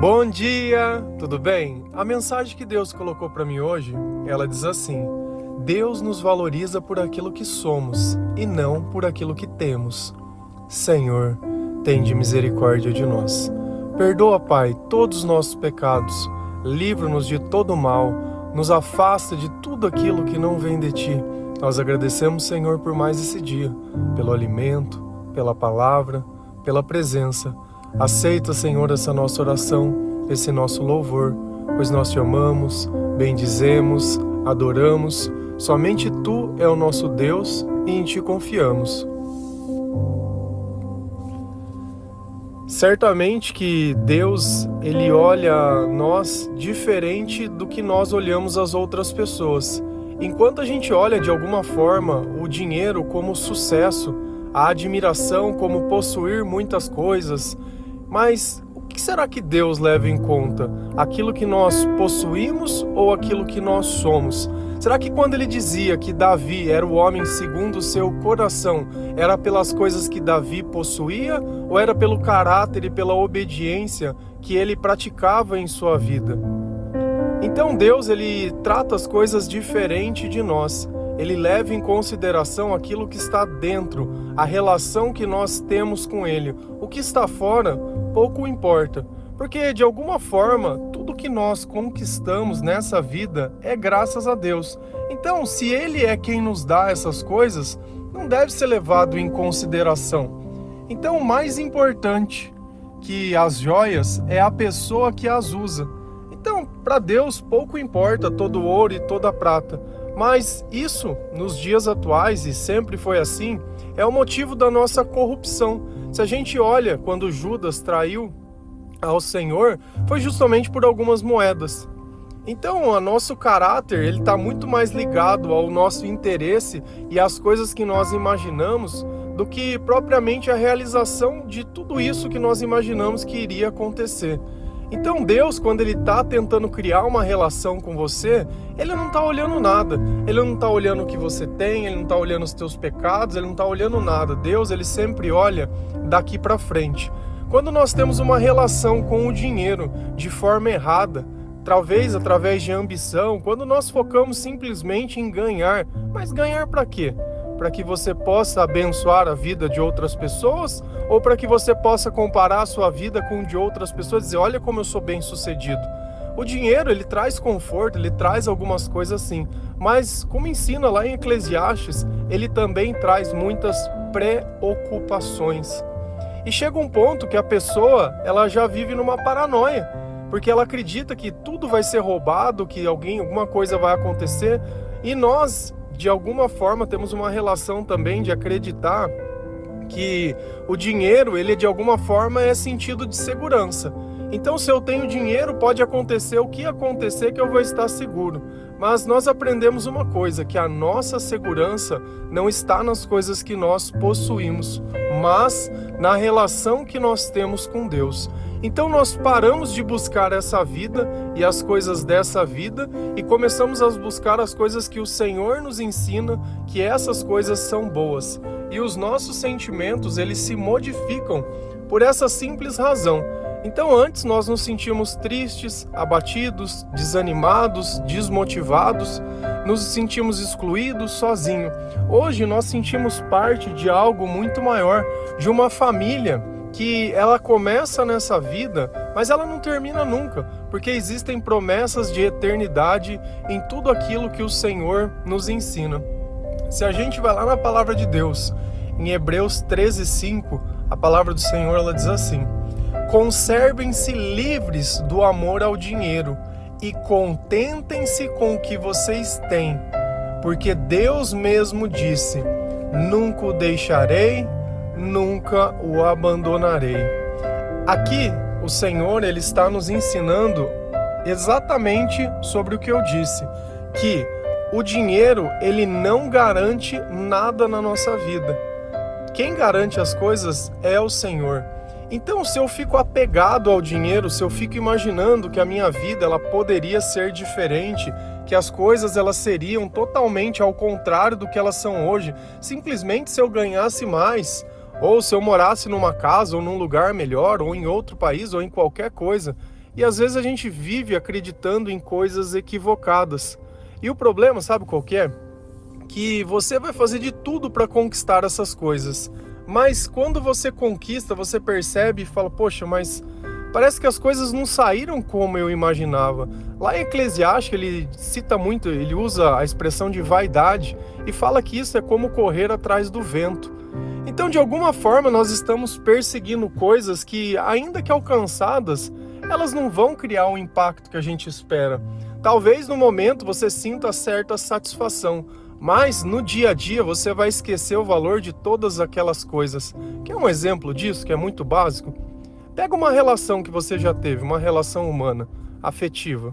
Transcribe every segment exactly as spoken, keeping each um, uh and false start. Bom dia, tudo bem? A mensagem que Deus colocou para mim hoje, ela diz assim: Deus nos valoriza por aquilo que somos e não por aquilo que temos. Senhor, tende misericórdia de nós. Perdoa, Pai, todos os nossos pecados, livra-nos de todo o mal, nos afasta de tudo aquilo que não vem de Ti. Nós agradecemos, Senhor, por mais esse dia, pelo alimento, pela palavra, pela presença. Aceita, Senhor, essa nossa oração, esse nosso louvor, pois nós Te amamos, bendizemos, adoramos. Somente Tu é o nosso Deus e em Ti confiamos. Certamente que Deus, Ele olha nós diferente do que nós olhamos as outras pessoas. Enquanto a gente olha de alguma forma o dinheiro como sucesso, a admiração como possuir muitas coisas, mas o que será que Deus leva em conta? Aquilo que nós possuímos ou aquilo que nós somos? Será que quando ele dizia que Davi era o homem segundo o seu coração, era pelas coisas que Davi possuía ou era pelo caráter e pela obediência que ele praticava em sua vida? Então Deus, ele trata as coisas diferente de nós. Ele leva em consideração aquilo que está dentro, a relação que nós temos com Ele. O que está fora, pouco importa, porque de alguma forma, tudo que nós conquistamos nessa vida é graças a Deus. Então, se Ele é quem nos dá essas coisas, não deve ser levado em consideração. Então, o mais importante que as joias é a pessoa que as usa. Então, para Deus, pouco importa todo o ouro e toda a prata. Mas isso, nos dias atuais, e sempre foi assim, é o motivo da nossa corrupção. Se a gente olha quando Judas traiu ao Senhor, foi justamente por algumas moedas. Então, o nosso caráter, ele está muito mais ligado ao nosso interesse e às coisas que nós imaginamos do que propriamente a realização de tudo isso que nós imaginamos que iria acontecer. Então Deus, quando Ele está tentando criar uma relação com você, Ele não está olhando nada. Ele não está olhando o que você tem, Ele não está olhando os teus pecados, Ele não está olhando nada. Deus, Ele sempre olha daqui para frente. Quando nós temos uma relação com o dinheiro de forma errada, talvez através de ambição, quando nós focamos simplesmente em ganhar, mas ganhar para quê? Para que você possa abençoar a vida de outras pessoas ou para que você possa comparar a sua vida com de outras pessoas e dizer, olha como eu sou bem sucedido. O dinheiro, ele traz conforto, ele traz algumas coisas sim, mas como ensina lá em Eclesiastes, ele também traz muitas preocupações. E chega um ponto que a pessoa, ela já vive numa paranoia, porque ela acredita que tudo vai ser roubado, que alguém, alguma coisa vai acontecer, e nós de alguma forma temos uma relação também de acreditar que o dinheiro, ele de alguma forma é sentido de segurança. Então, se eu tenho dinheiro, pode acontecer o que acontecer que eu vou estar seguro. Mas nós aprendemos uma coisa, que a nossa segurança não está nas coisas que nós possuímos, mas na relação que nós temos com Deus. Então nós paramos de buscar essa vida e as coisas dessa vida e começamos a buscar as coisas que o Senhor nos ensina, que essas coisas são boas. E os nossos sentimentos, eles se modificam por essa simples razão. Então antes nós nos sentimos tristes, abatidos, desanimados, desmotivados, nos sentimos excluídos, sozinhos. Hoje nós sentimos parte de algo muito maior, de uma família que ela começa nessa vida, mas ela não termina nunca, porque existem promessas de eternidade em tudo aquilo que o Senhor nos ensina. Se a gente vai lá na palavra de Deus, em Hebreus treze, cinco, a palavra do Senhor ela diz assim: conservem-se livres do amor ao dinheiro e contentem-se com o que vocês têm, porque Deus mesmo disse, nunca o deixarei, nunca o abandonarei. Aqui o Senhor ele está nos ensinando exatamente sobre o que eu disse, que o dinheiro ele não garante nada na nossa vida. Quem garante as coisas é o Senhor. Então, se eu fico apegado ao dinheiro, se eu fico imaginando que a minha vida ela poderia ser diferente, que as coisas elas seriam totalmente ao contrário do que elas são hoje, simplesmente se eu ganhasse mais, ou se eu morasse numa casa, ou num lugar melhor, ou em outro país, ou em qualquer coisa. E às vezes a gente vive acreditando em coisas equivocadas. E o problema, sabe qual que é? Que você vai fazer de tudo para conquistar essas coisas. Mas quando você conquista, você percebe e fala, poxa, mas parece que as coisas não saíram como eu imaginava. Lá em Eclesiastes, ele cita muito, ele usa a expressão de vaidade e fala que isso é como correr atrás do vento. Então, de alguma forma, nós estamos perseguindo coisas que, ainda que alcançadas, elas não vão criar o impacto que a gente espera. Talvez no momento você sinta certa satisfação, mas no dia a dia você vai esquecer o valor de todas aquelas coisas. Quer um exemplo disso, que é muito básico? Pega uma relação que você já teve, uma relação humana, afetiva.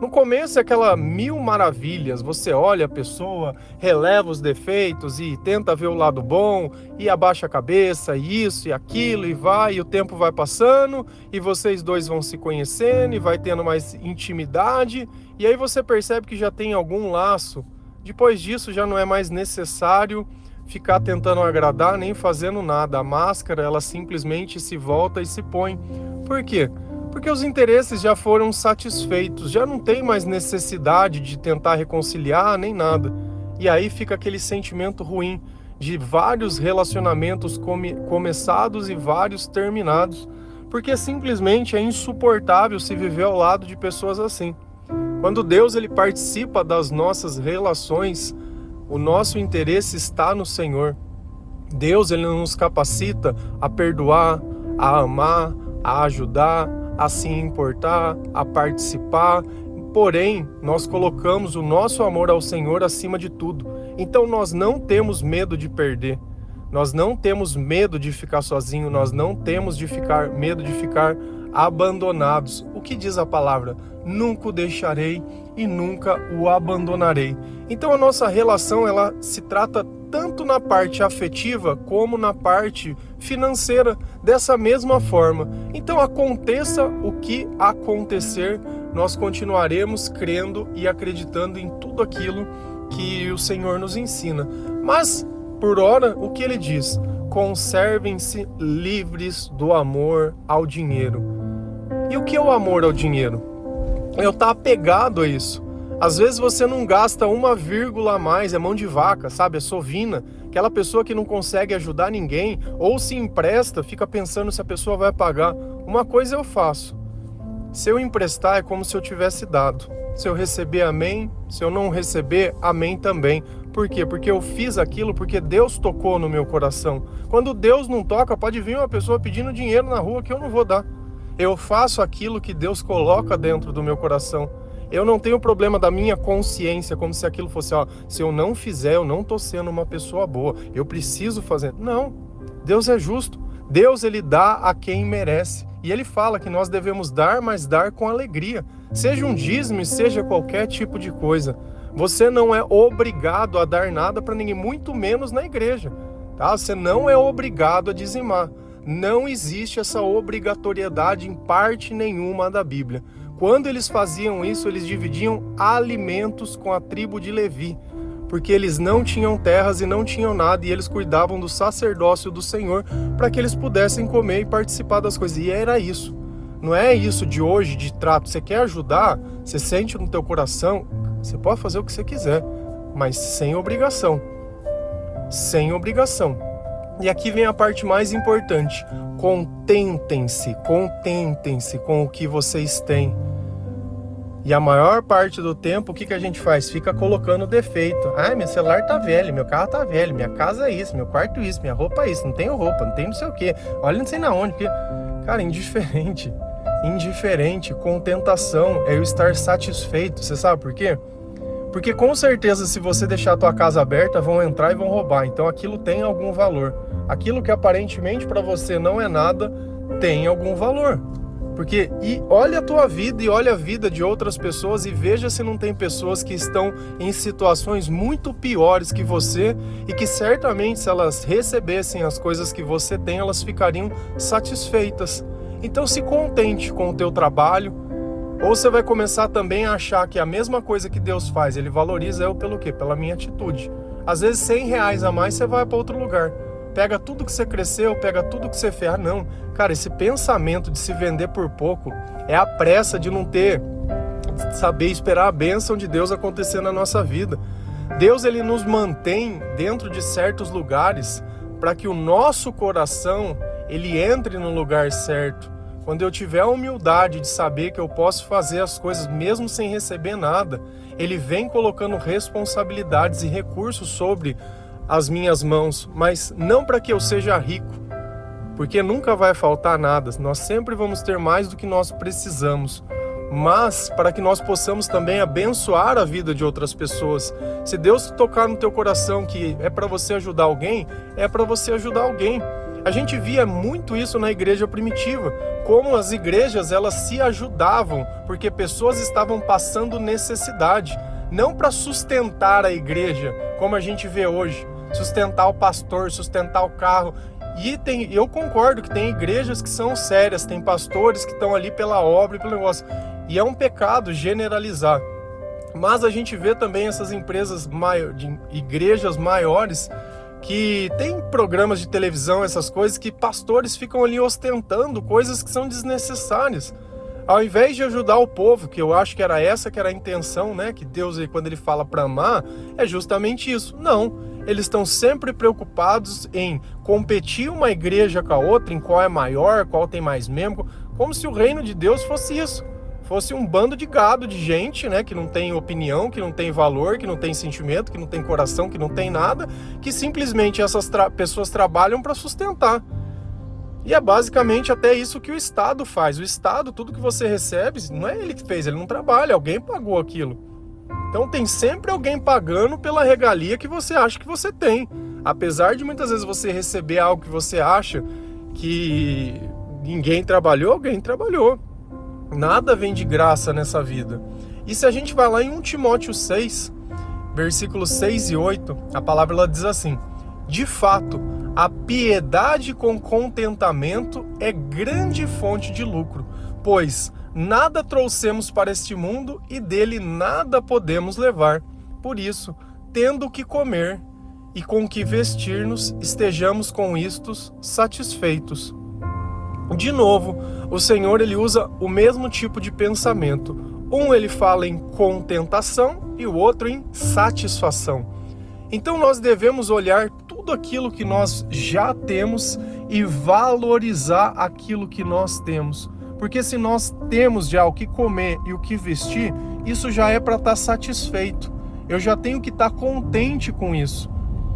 No começo é aquela mil maravilhas, você olha a pessoa, releva os defeitos e tenta ver o lado bom, e abaixa a cabeça, e isso e aquilo, e vai, e o tempo vai passando, e vocês dois vão se conhecendo, e vai tendo mais intimidade, e aí você percebe que já tem algum laço. Depois disso já não é mais necessário ficar tentando agradar, nem fazendo nada, a máscara ela simplesmente se volta e se põe. Por quê? Porque os interesses já foram satisfeitos, já não tem mais necessidade de tentar reconciliar nem nada. E aí fica aquele sentimento ruim de vários relacionamentos come- começados e vários terminados, porque simplesmente é insuportável se viver ao lado de pessoas assim. Quando Deus ele participa das nossas relações, o nosso interesse está no Senhor. Deus ele nos capacita a perdoar, a amar, a ajudar, a se importar, a participar, porém, nós colocamos o nosso amor ao Senhor acima de tudo. Então, nós não temos medo de perder, nós não temos medo de ficar sozinho, nós não temos de ficar, medo de ficar abandonados. O que diz a palavra? Nunca o deixarei e nunca o abandonarei. Então, a nossa relação, ela se trata tanto na parte afetiva como na parte financeira, dessa mesma forma. Então, aconteça o que acontecer, nós continuaremos crendo e acreditando em tudo aquilo que o Senhor nos ensina. Mas, por ora, o que ele diz? Conservem-se livres do amor ao dinheiro. E o que é o amor ao dinheiro? Eu estou apegado a isso. Às vezes você não gasta uma vírgula a mais, é mão de vaca, sabe? É sovina, aquela pessoa que não consegue ajudar ninguém, ou se empresta, fica pensando se a pessoa vai pagar. Uma coisa eu faço, se eu emprestar é como se eu tivesse dado. Se eu receber, amém. Se eu não receber, amém também. Por quê? Porque eu fiz aquilo porque Deus tocou no meu coração. Quando Deus não toca, pode vir uma pessoa pedindo dinheiro na rua que eu não vou dar. Eu faço aquilo que Deus coloca dentro do meu coração. Eu não tenho problema da minha consciência, como se aquilo fosse, ó, se eu não fizer, eu não estou sendo uma pessoa boa, eu preciso fazer. Não, Deus é justo, Deus ele dá a quem merece. E ele fala que nós devemos dar, mas dar com alegria. Seja um dízimo, seja qualquer tipo de coisa. Você não é obrigado a dar nada para ninguém, muito menos na igreja, tá? Você não é obrigado a dizimar. Não existe essa obrigatoriedade em parte nenhuma da Bíblia. Quando eles faziam isso, eles dividiam alimentos com a tribo de Levi, porque eles não tinham terras e não tinham nada, e eles cuidavam do sacerdócio do Senhor para que eles pudessem comer e participar das coisas. E era isso. Não é isso de hoje, de trato. Você quer ajudar, você sente no teu coração, você pode fazer o que você quiser, mas sem obrigação. Sem obrigação. E aqui vem a parte mais importante. Contentem-se, contentem-se com o que vocês têm. E a maior parte do tempo, o que, que a gente faz? Fica colocando defeito. Ah, meu celular tá velho, meu carro tá velho, minha casa é isso, meu quarto é isso, minha roupa é isso, não tenho roupa, não tenho não sei o quê. Olha, não sei na onde, porque... Cara, indiferente, indiferente, contentação é eu estar satisfeito, você sabe por quê? Porque com certeza se você deixar a tua casa aberta, vão entrar e vão roubar, então aquilo tem algum valor. Aquilo que aparentemente para você não é nada, tem algum valor. Porque e olha a tua vida e olha a vida de outras pessoas e veja se não tem pessoas que estão em situações muito piores que você e que certamente se elas recebessem as coisas que você tem, elas ficariam satisfeitas. Então se contente com o teu trabalho, ou você vai começar também a achar que a mesma coisa que Deus faz, Ele valoriza eu pelo quê? Pela minha atitude. Às vezes cem reais a mais você vai para outro lugar. pega tudo que você cresceu, pega tudo que você fez. Ah, não, cara, esse pensamento de se vender por pouco é a pressa de não ter, de saber esperar a bênção de Deus acontecer na nossa vida. Deus, ele nos mantém dentro de certos lugares para que o nosso coração, ele entre no lugar certo. Quando eu tiver a humildade de saber que eu posso fazer as coisas mesmo sem receber nada, ele vem colocando responsabilidades e recursos sobre as minhas mãos, mas não para que eu seja rico, porque nunca vai faltar nada, nós sempre vamos ter mais do que nós precisamos, mas para que nós possamos também abençoar a vida de outras pessoas. Se Deus tocar no teu coração que é para você ajudar alguém, é para você ajudar alguém. A gente via muito isso na igreja primitiva, como as igrejas elas se ajudavam, porque pessoas estavam passando necessidade, não para sustentar a igreja, como a gente vê hoje, sustentar o pastor, sustentar o carro. E tem, eu concordo que tem igrejas que são sérias, tem pastores que estão ali pela obra e pelo negócio, e é um pecado generalizar. Mas a gente vê também essas empresas maiores, de igrejas maiores, que tem programas de televisão, essas coisas, que pastores ficam ali ostentando coisas que são desnecessárias. Ao invés de ajudar o povo, que eu acho que era essa que era a intenção, né? Que Deus, quando ele fala para amar, é justamente isso. Não, eles estão sempre preocupados em competir uma igreja com a outra, em qual é maior, qual tem mais membro, como se o reino de Deus fosse isso. Fosse um bando de gado, de gente, né, que não tem opinião, que não tem valor, que não tem sentimento, que não tem coração, que não tem nada, que simplesmente essas tra- pessoas trabalham para sustentar. E é basicamente até isso que o Estado faz. O Estado, tudo que você recebe, não é ele que fez, ele não trabalha, alguém pagou aquilo. Então tem sempre alguém pagando pela regalia que você acha que você tem. Apesar de muitas vezes você receber algo que você acha que ninguém trabalhou, alguém trabalhou. Nada vem de graça nessa vida. E se a gente vai lá em primeiro Timóteo seis, versículos seis e oito, a palavra ela diz assim: de fato, a piedade com contentamento é grande fonte de lucro, pois nada trouxemos para este mundo e dele nada podemos levar. Por isso, tendo o que comer e com o que vestir-nos, estejamos com isto satisfeitos. De novo, o Senhor ele usa o mesmo tipo de pensamento. Um ele fala em contentação e o outro em satisfação. Então nós devemos olhar tudo aquilo que nós já temos e valorizar aquilo que nós temos. Porque se nós temos já o que comer e o que vestir, isso já é para estar satisfeito. Eu já tenho que estar contente com isso.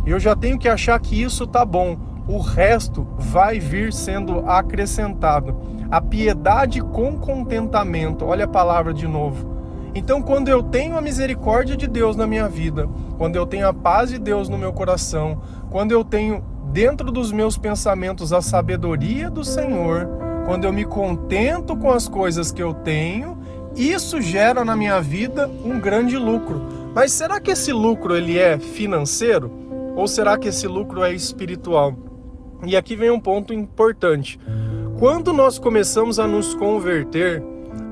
Eu já tenho que achar que isso está bom. O resto vai vir sendo acrescentado. A piedade com contentamento, olha a palavra de novo. Então, quando eu tenho a misericórdia de Deus na minha vida, quando eu tenho a paz de Deus no meu coração, quando eu tenho dentro dos meus pensamentos a sabedoria do Senhor, quando eu me contento com as coisas que eu tenho, isso gera na minha vida um grande lucro. Mas será que esse lucro ele é financeiro? Ou será que esse lucro é espiritual? E aqui vem um ponto importante. Quando nós começamos a nos converter,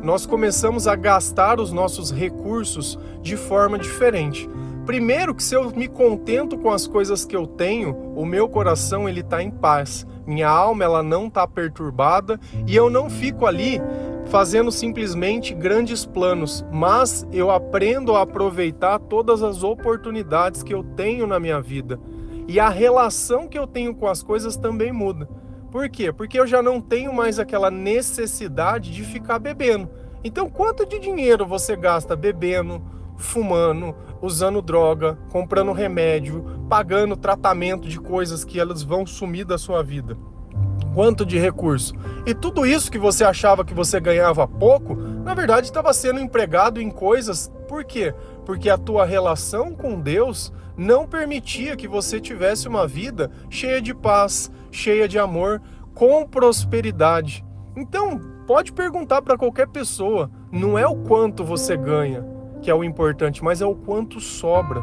nós começamos a gastar os nossos recursos de forma diferente. Primeiro que se eu me contento com as coisas que eu tenho, o meu coração ele está em paz. Minha alma ela não está perturbada e eu não fico ali fazendo simplesmente grandes planos, mas eu aprendo a aproveitar todas as oportunidades que eu tenho na minha vida. E a relação que eu tenho com as coisas também muda. Por quê? Porque eu já não tenho mais aquela necessidade de ficar bebendo. Então, quanto de dinheiro você gasta bebendo, fumando, usando droga, comprando remédio, pagando tratamento de coisas que elas vão sumir da sua vida? Quanto de recurso? E tudo isso que você achava que você ganhava pouco, na verdade estava sendo empregado em coisas. Por quê? Porque a tua relação com Deus não permitia que você tivesse uma vida cheia de paz, cheia de amor, com prosperidade. Então, pode perguntar para qualquer pessoa, não é o quanto você ganha que é o importante, mas é o quanto sobra.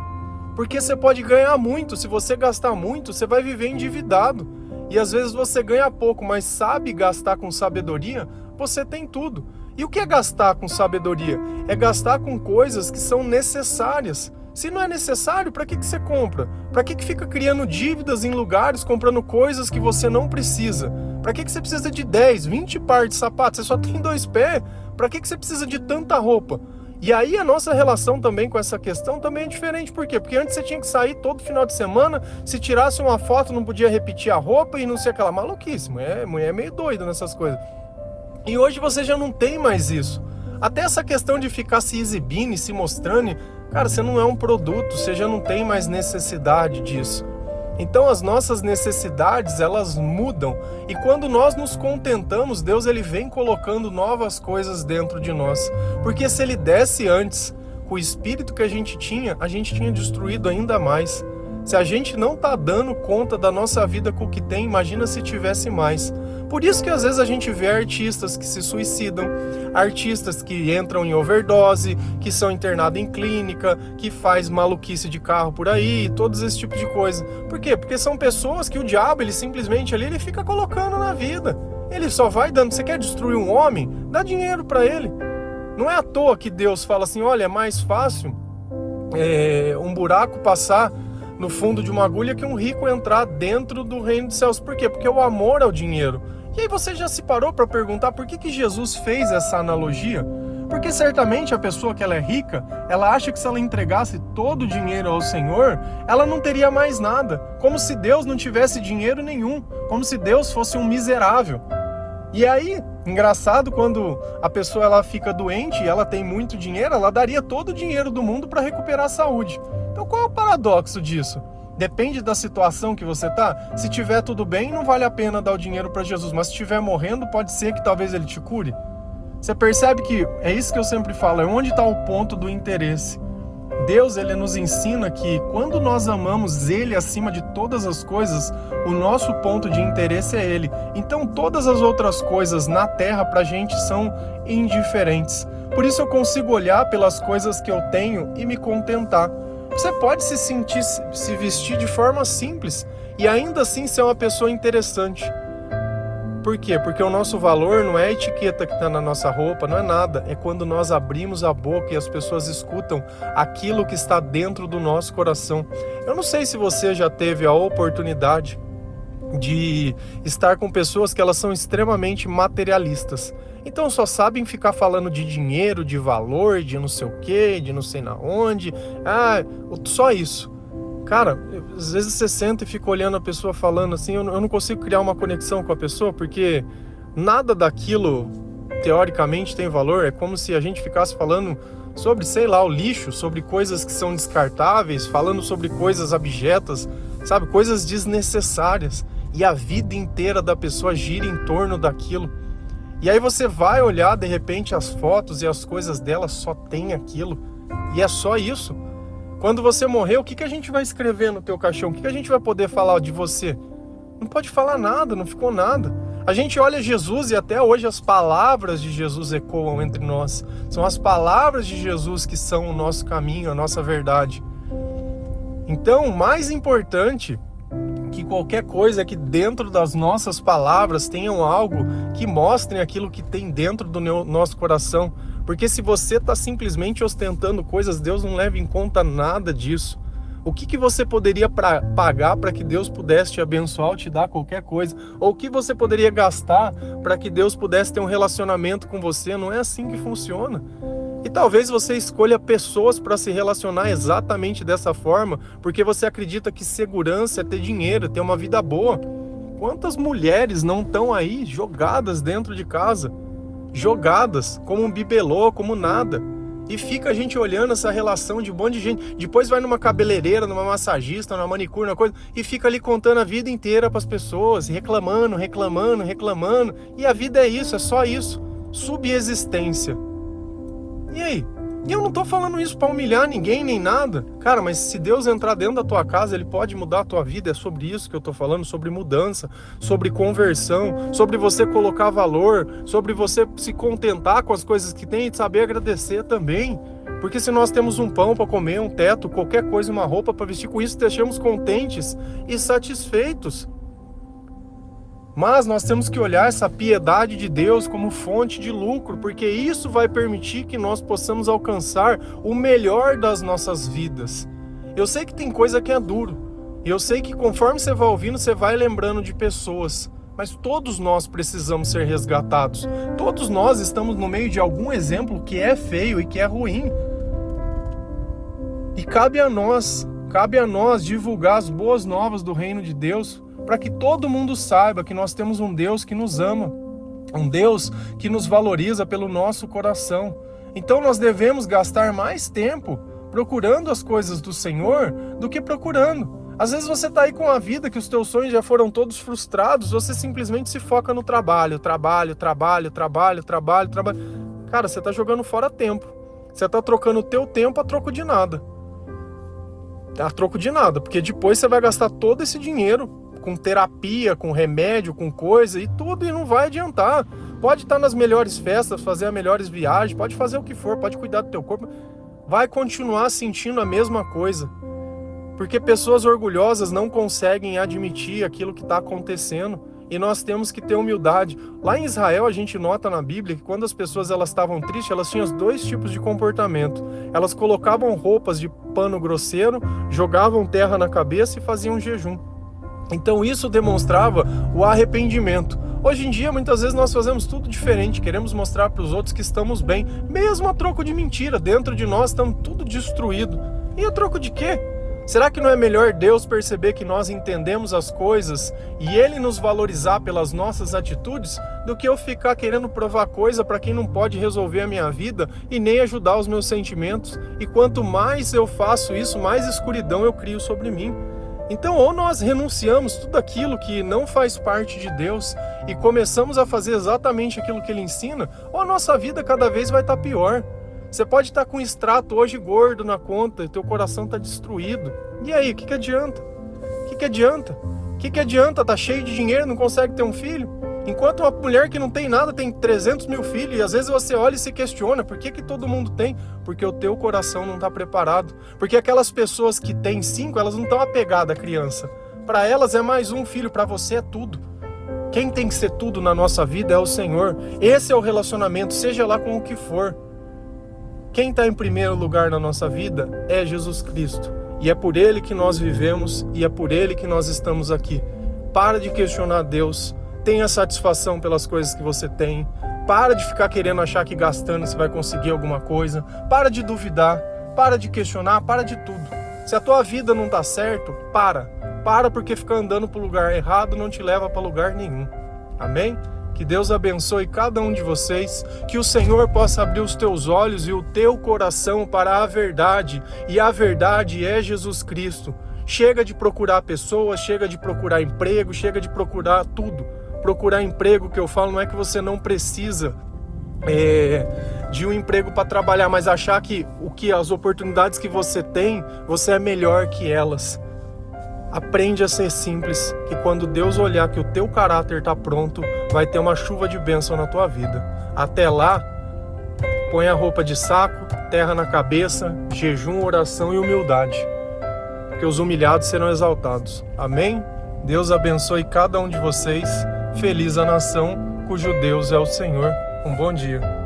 Porque você pode ganhar muito, se você gastar muito, você vai viver endividado. E às vezes você ganha pouco, mas sabe gastar com sabedoria, você tem tudo. E o que é gastar com sabedoria? É gastar com coisas que são necessárias. Se não é necessário, para que que você compra? Para que que fica criando dívidas em lugares, comprando coisas que você não precisa? Para que que você precisa de dez, vinte pares de sapatos? Você só tem dois pés? Para que que você precisa de tanta roupa? E aí a nossa relação também com essa questão também é diferente. Por quê? Porque antes você tinha que sair todo final de semana, se tirasse uma foto não podia repetir a roupa e não sei aquela maluquice. Mulher, mulher é meio doida nessas coisas. E hoje você já não tem mais isso. Até essa questão de ficar se exibindo e se mostrando, cara, você não é um produto, você já não tem mais necessidade disso. Então as nossas necessidades, elas mudam. E quando nós nos contentamos, Deus ele vem colocando novas coisas dentro de nós. Porque se ele desse antes, com o espírito que a gente tinha, a gente tinha destruído ainda mais. Se a gente não tá dando conta da nossa vida com o que tem, imagina se tivesse mais. Por isso que às vezes a gente vê artistas que se suicidam, artistas que entram em overdose, que são internados em clínica, que faz maluquice de carro por aí, todos esse tipo de coisa. Por quê? Porque são pessoas que o diabo, ele simplesmente ali, ele fica colocando na vida. Ele só vai dando. Você quer destruir um homem? Dá dinheiro para ele. Não é à toa que Deus fala assim, olha, é mais fácil é, um buraco passar no fundo de uma agulha que um rico entrar dentro do reino dos céus. Por quê? Porque o amor ao dinheiro. E aí você já se parou para perguntar por que que Jesus fez essa analogia? Porque certamente a pessoa que ela é rica, ela acha que se ela entregasse todo o dinheiro ao Senhor, ela não teria mais nada. Como se Deus não tivesse dinheiro nenhum. Como se Deus fosse um miserável. E aí, engraçado, quando a pessoa ela fica doente e ela tem muito dinheiro, ela daria todo o dinheiro do mundo para recuperar a saúde. Então qual é o paradoxo disso? Depende da situação que você tá. Se tiver tudo bem, não vale a pena dar o dinheiro para Jesus, mas se estiver morrendo, pode ser que talvez ele te cure. Você percebe que é isso que eu sempre falo, é onde está o ponto do interesse. Deus ele nos ensina que quando nós amamos Ele acima de todas as coisas, o nosso ponto de interesse é Ele. Então todas as outras coisas na Terra pra gente são indiferentes. Por isso eu consigo olhar pelas coisas que eu tenho e me contentar. Você pode se sentir, se vestir de forma simples e ainda assim ser uma pessoa interessante. Por quê? Porque o nosso valor não é a etiqueta que está na nossa roupa, não é nada. É quando nós abrimos a boca e as pessoas escutam aquilo que está dentro do nosso coração. Eu não sei se você já teve a oportunidade de estar com pessoas que elas são extremamente materialistas. Então só sabem ficar falando de dinheiro, de valor, de não sei o quê, de não sei na onde. Ah, só isso. Cara, às vezes você senta e fica olhando a pessoa falando assim, eu não consigo criar uma conexão com a pessoa, porque nada daquilo, teoricamente, tem valor. É como se a gente ficasse falando sobre, sei lá, o lixo, sobre coisas que são descartáveis, falando sobre coisas abjetas, sabe? Coisas desnecessárias. E a vida inteira da pessoa gira em torno daquilo. E aí você vai olhar, de repente, as fotos e as coisas dela só tem aquilo. E é só isso. Quando você morrer, o que que a gente vai escrever no teu caixão? O que que a gente vai poder falar de você? Não pode falar nada, não ficou nada. A gente olha Jesus e até hoje as palavras de Jesus ecoam entre nós. São as palavras de Jesus que são o nosso caminho, a nossa verdade. Então, mais importante que qualquer coisa é que dentro das nossas palavras tenham algo que mostrem aquilo que tem dentro do nosso coração. Porque se você está simplesmente ostentando coisas, Deus não leva em conta nada disso. O que que você poderia pra, pagar para que Deus pudesse te abençoar ou te dar qualquer coisa? Ou o que você poderia gastar para que Deus pudesse ter um relacionamento com você? Não é assim que funciona. E talvez você escolha pessoas para se relacionar exatamente dessa forma, porque você acredita que segurança é ter dinheiro, é ter uma vida boa. Quantas mulheres não estão aí jogadas dentro de casa? Jogadas, como um bibelô, como nada. E fica a gente olhando essa relação de um monte de gente. Depois vai numa cabeleireira, numa massagista, numa manicure, numa coisa, e fica ali contando a vida inteira para as pessoas, reclamando, reclamando, reclamando. E a vida é isso, é só isso. Subexistência. E aí? E eu não tô falando isso para humilhar ninguém nem nada. Cara, mas se Deus entrar dentro da tua casa, Ele pode mudar a tua vida. É sobre isso que eu tô falando, sobre mudança, sobre conversão, sobre você colocar valor, sobre você se contentar com as coisas que tem e saber agradecer também. Porque se nós temos um pão para comer, um teto, qualquer coisa, uma roupa para vestir, com isso deixamos contentes e satisfeitos. Mas nós temos que olhar essa piedade de Deus como fonte de lucro, porque isso vai permitir que nós possamos alcançar o melhor das nossas vidas. Eu sei que tem coisa que é duro, eu sei que conforme você vai ouvindo, você vai lembrando de pessoas, mas todos nós precisamos ser resgatados. Todos nós estamos no meio de algum exemplo que é feio e que é ruim. E cabe a nós, cabe a nós divulgar as boas novas do reino de Deus, para que todo mundo saiba que nós temos um Deus que nos ama, um Deus que nos valoriza pelo nosso coração. Então nós devemos gastar mais tempo procurando as coisas do Senhor do que procurando. Às vezes você está aí com a vida que os teus sonhos já foram todos frustrados, você simplesmente se foca no trabalho, trabalho, trabalho, trabalho, trabalho, trabalho. Cara, você está jogando fora tempo. Você está trocando o teu tempo a troco de nada. A troco de nada, porque depois você vai gastar todo esse dinheiro com terapia, com remédio, com coisa e tudo, e não vai adiantar. Pode estar nas melhores festas, fazer as melhores viagens, pode fazer o que for, pode cuidar do teu corpo, vai continuar sentindo a mesma coisa, porque pessoas orgulhosas não conseguem admitir aquilo que está acontecendo, e nós temos que ter humildade. Lá em Israel a gente nota na Bíblia que quando as pessoas elas estavam tristes, elas tinham os dois tipos de comportamento. Elas colocavam roupas de pano grosseiro, jogavam terra na cabeça e faziam jejum. Então isso demonstrava o arrependimento. Hoje em dia, muitas vezes nós fazemos tudo diferente, queremos mostrar para os outros que estamos bem, mesmo a troco de mentira. Dentro de nós estamos tudo destruído. E a troco de quê? Será que não é melhor Deus perceber que nós entendemos as coisas e Ele nos valorizar pelas nossas atitudes, do que eu ficar querendo provar coisa para quem não pode resolver a minha vida e nem ajudar os meus sentimentos? E quanto mais eu faço isso, mais escuridão eu crio sobre mim. Então, ou nós renunciamos tudo aquilo que não faz parte de Deus e começamos a fazer exatamente aquilo que Ele ensina, ou a nossa vida cada vez vai estar pior. Você pode estar com um extrato hoje gordo na conta e teu coração está destruído. E aí, o que, que adianta? O que, que adianta? O que, que adianta? Tá cheio de dinheiro, não consegue ter um filho? Enquanto uma mulher que não tem nada tem trezentos mil filhos, e às vezes você olha e se questiona, por que que todo mundo tem? Porque o teu coração não está preparado. Porque aquelas pessoas que têm cinco, elas não estão apegadas à criança. Para elas é mais um filho, para você é tudo. Quem tem que ser tudo na nossa vida é o Senhor. Esse é o relacionamento, seja lá com o que for. Quem está em primeiro lugar na nossa vida é Jesus Cristo. E é por Ele que nós vivemos, e é por Ele que nós estamos aqui. Para de questionar Deus. Tenha satisfação pelas coisas que você tem. Para de ficar querendo achar que gastando você vai conseguir alguma coisa. Para de duvidar, para de questionar, para de tudo. Se a tua vida não tá certo, para. Para, porque ficar andando pro lugar errado não te leva para lugar nenhum. Amém? Que Deus abençoe cada um de vocês, que o Senhor possa abrir os teus olhos e o teu coração para a verdade, e a verdade é Jesus Cristo. Chega de procurar pessoas, chega de procurar emprego, chega de procurar tudo. Procurar emprego, que eu falo, não é que você não precisa é, de um emprego para trabalhar, mas achar que, o que as oportunidades que você tem, você é melhor que elas. Aprende a ser simples, que quando Deus olhar que o teu caráter está pronto, vai ter uma chuva de bênção na tua vida. Até lá, põe a roupa de saco, terra na cabeça, jejum, oração e humildade, porque os humilhados serão exaltados. Amém? Deus abençoe cada um de vocês. Feliz a nação cujo Deus é o Senhor. Um bom dia.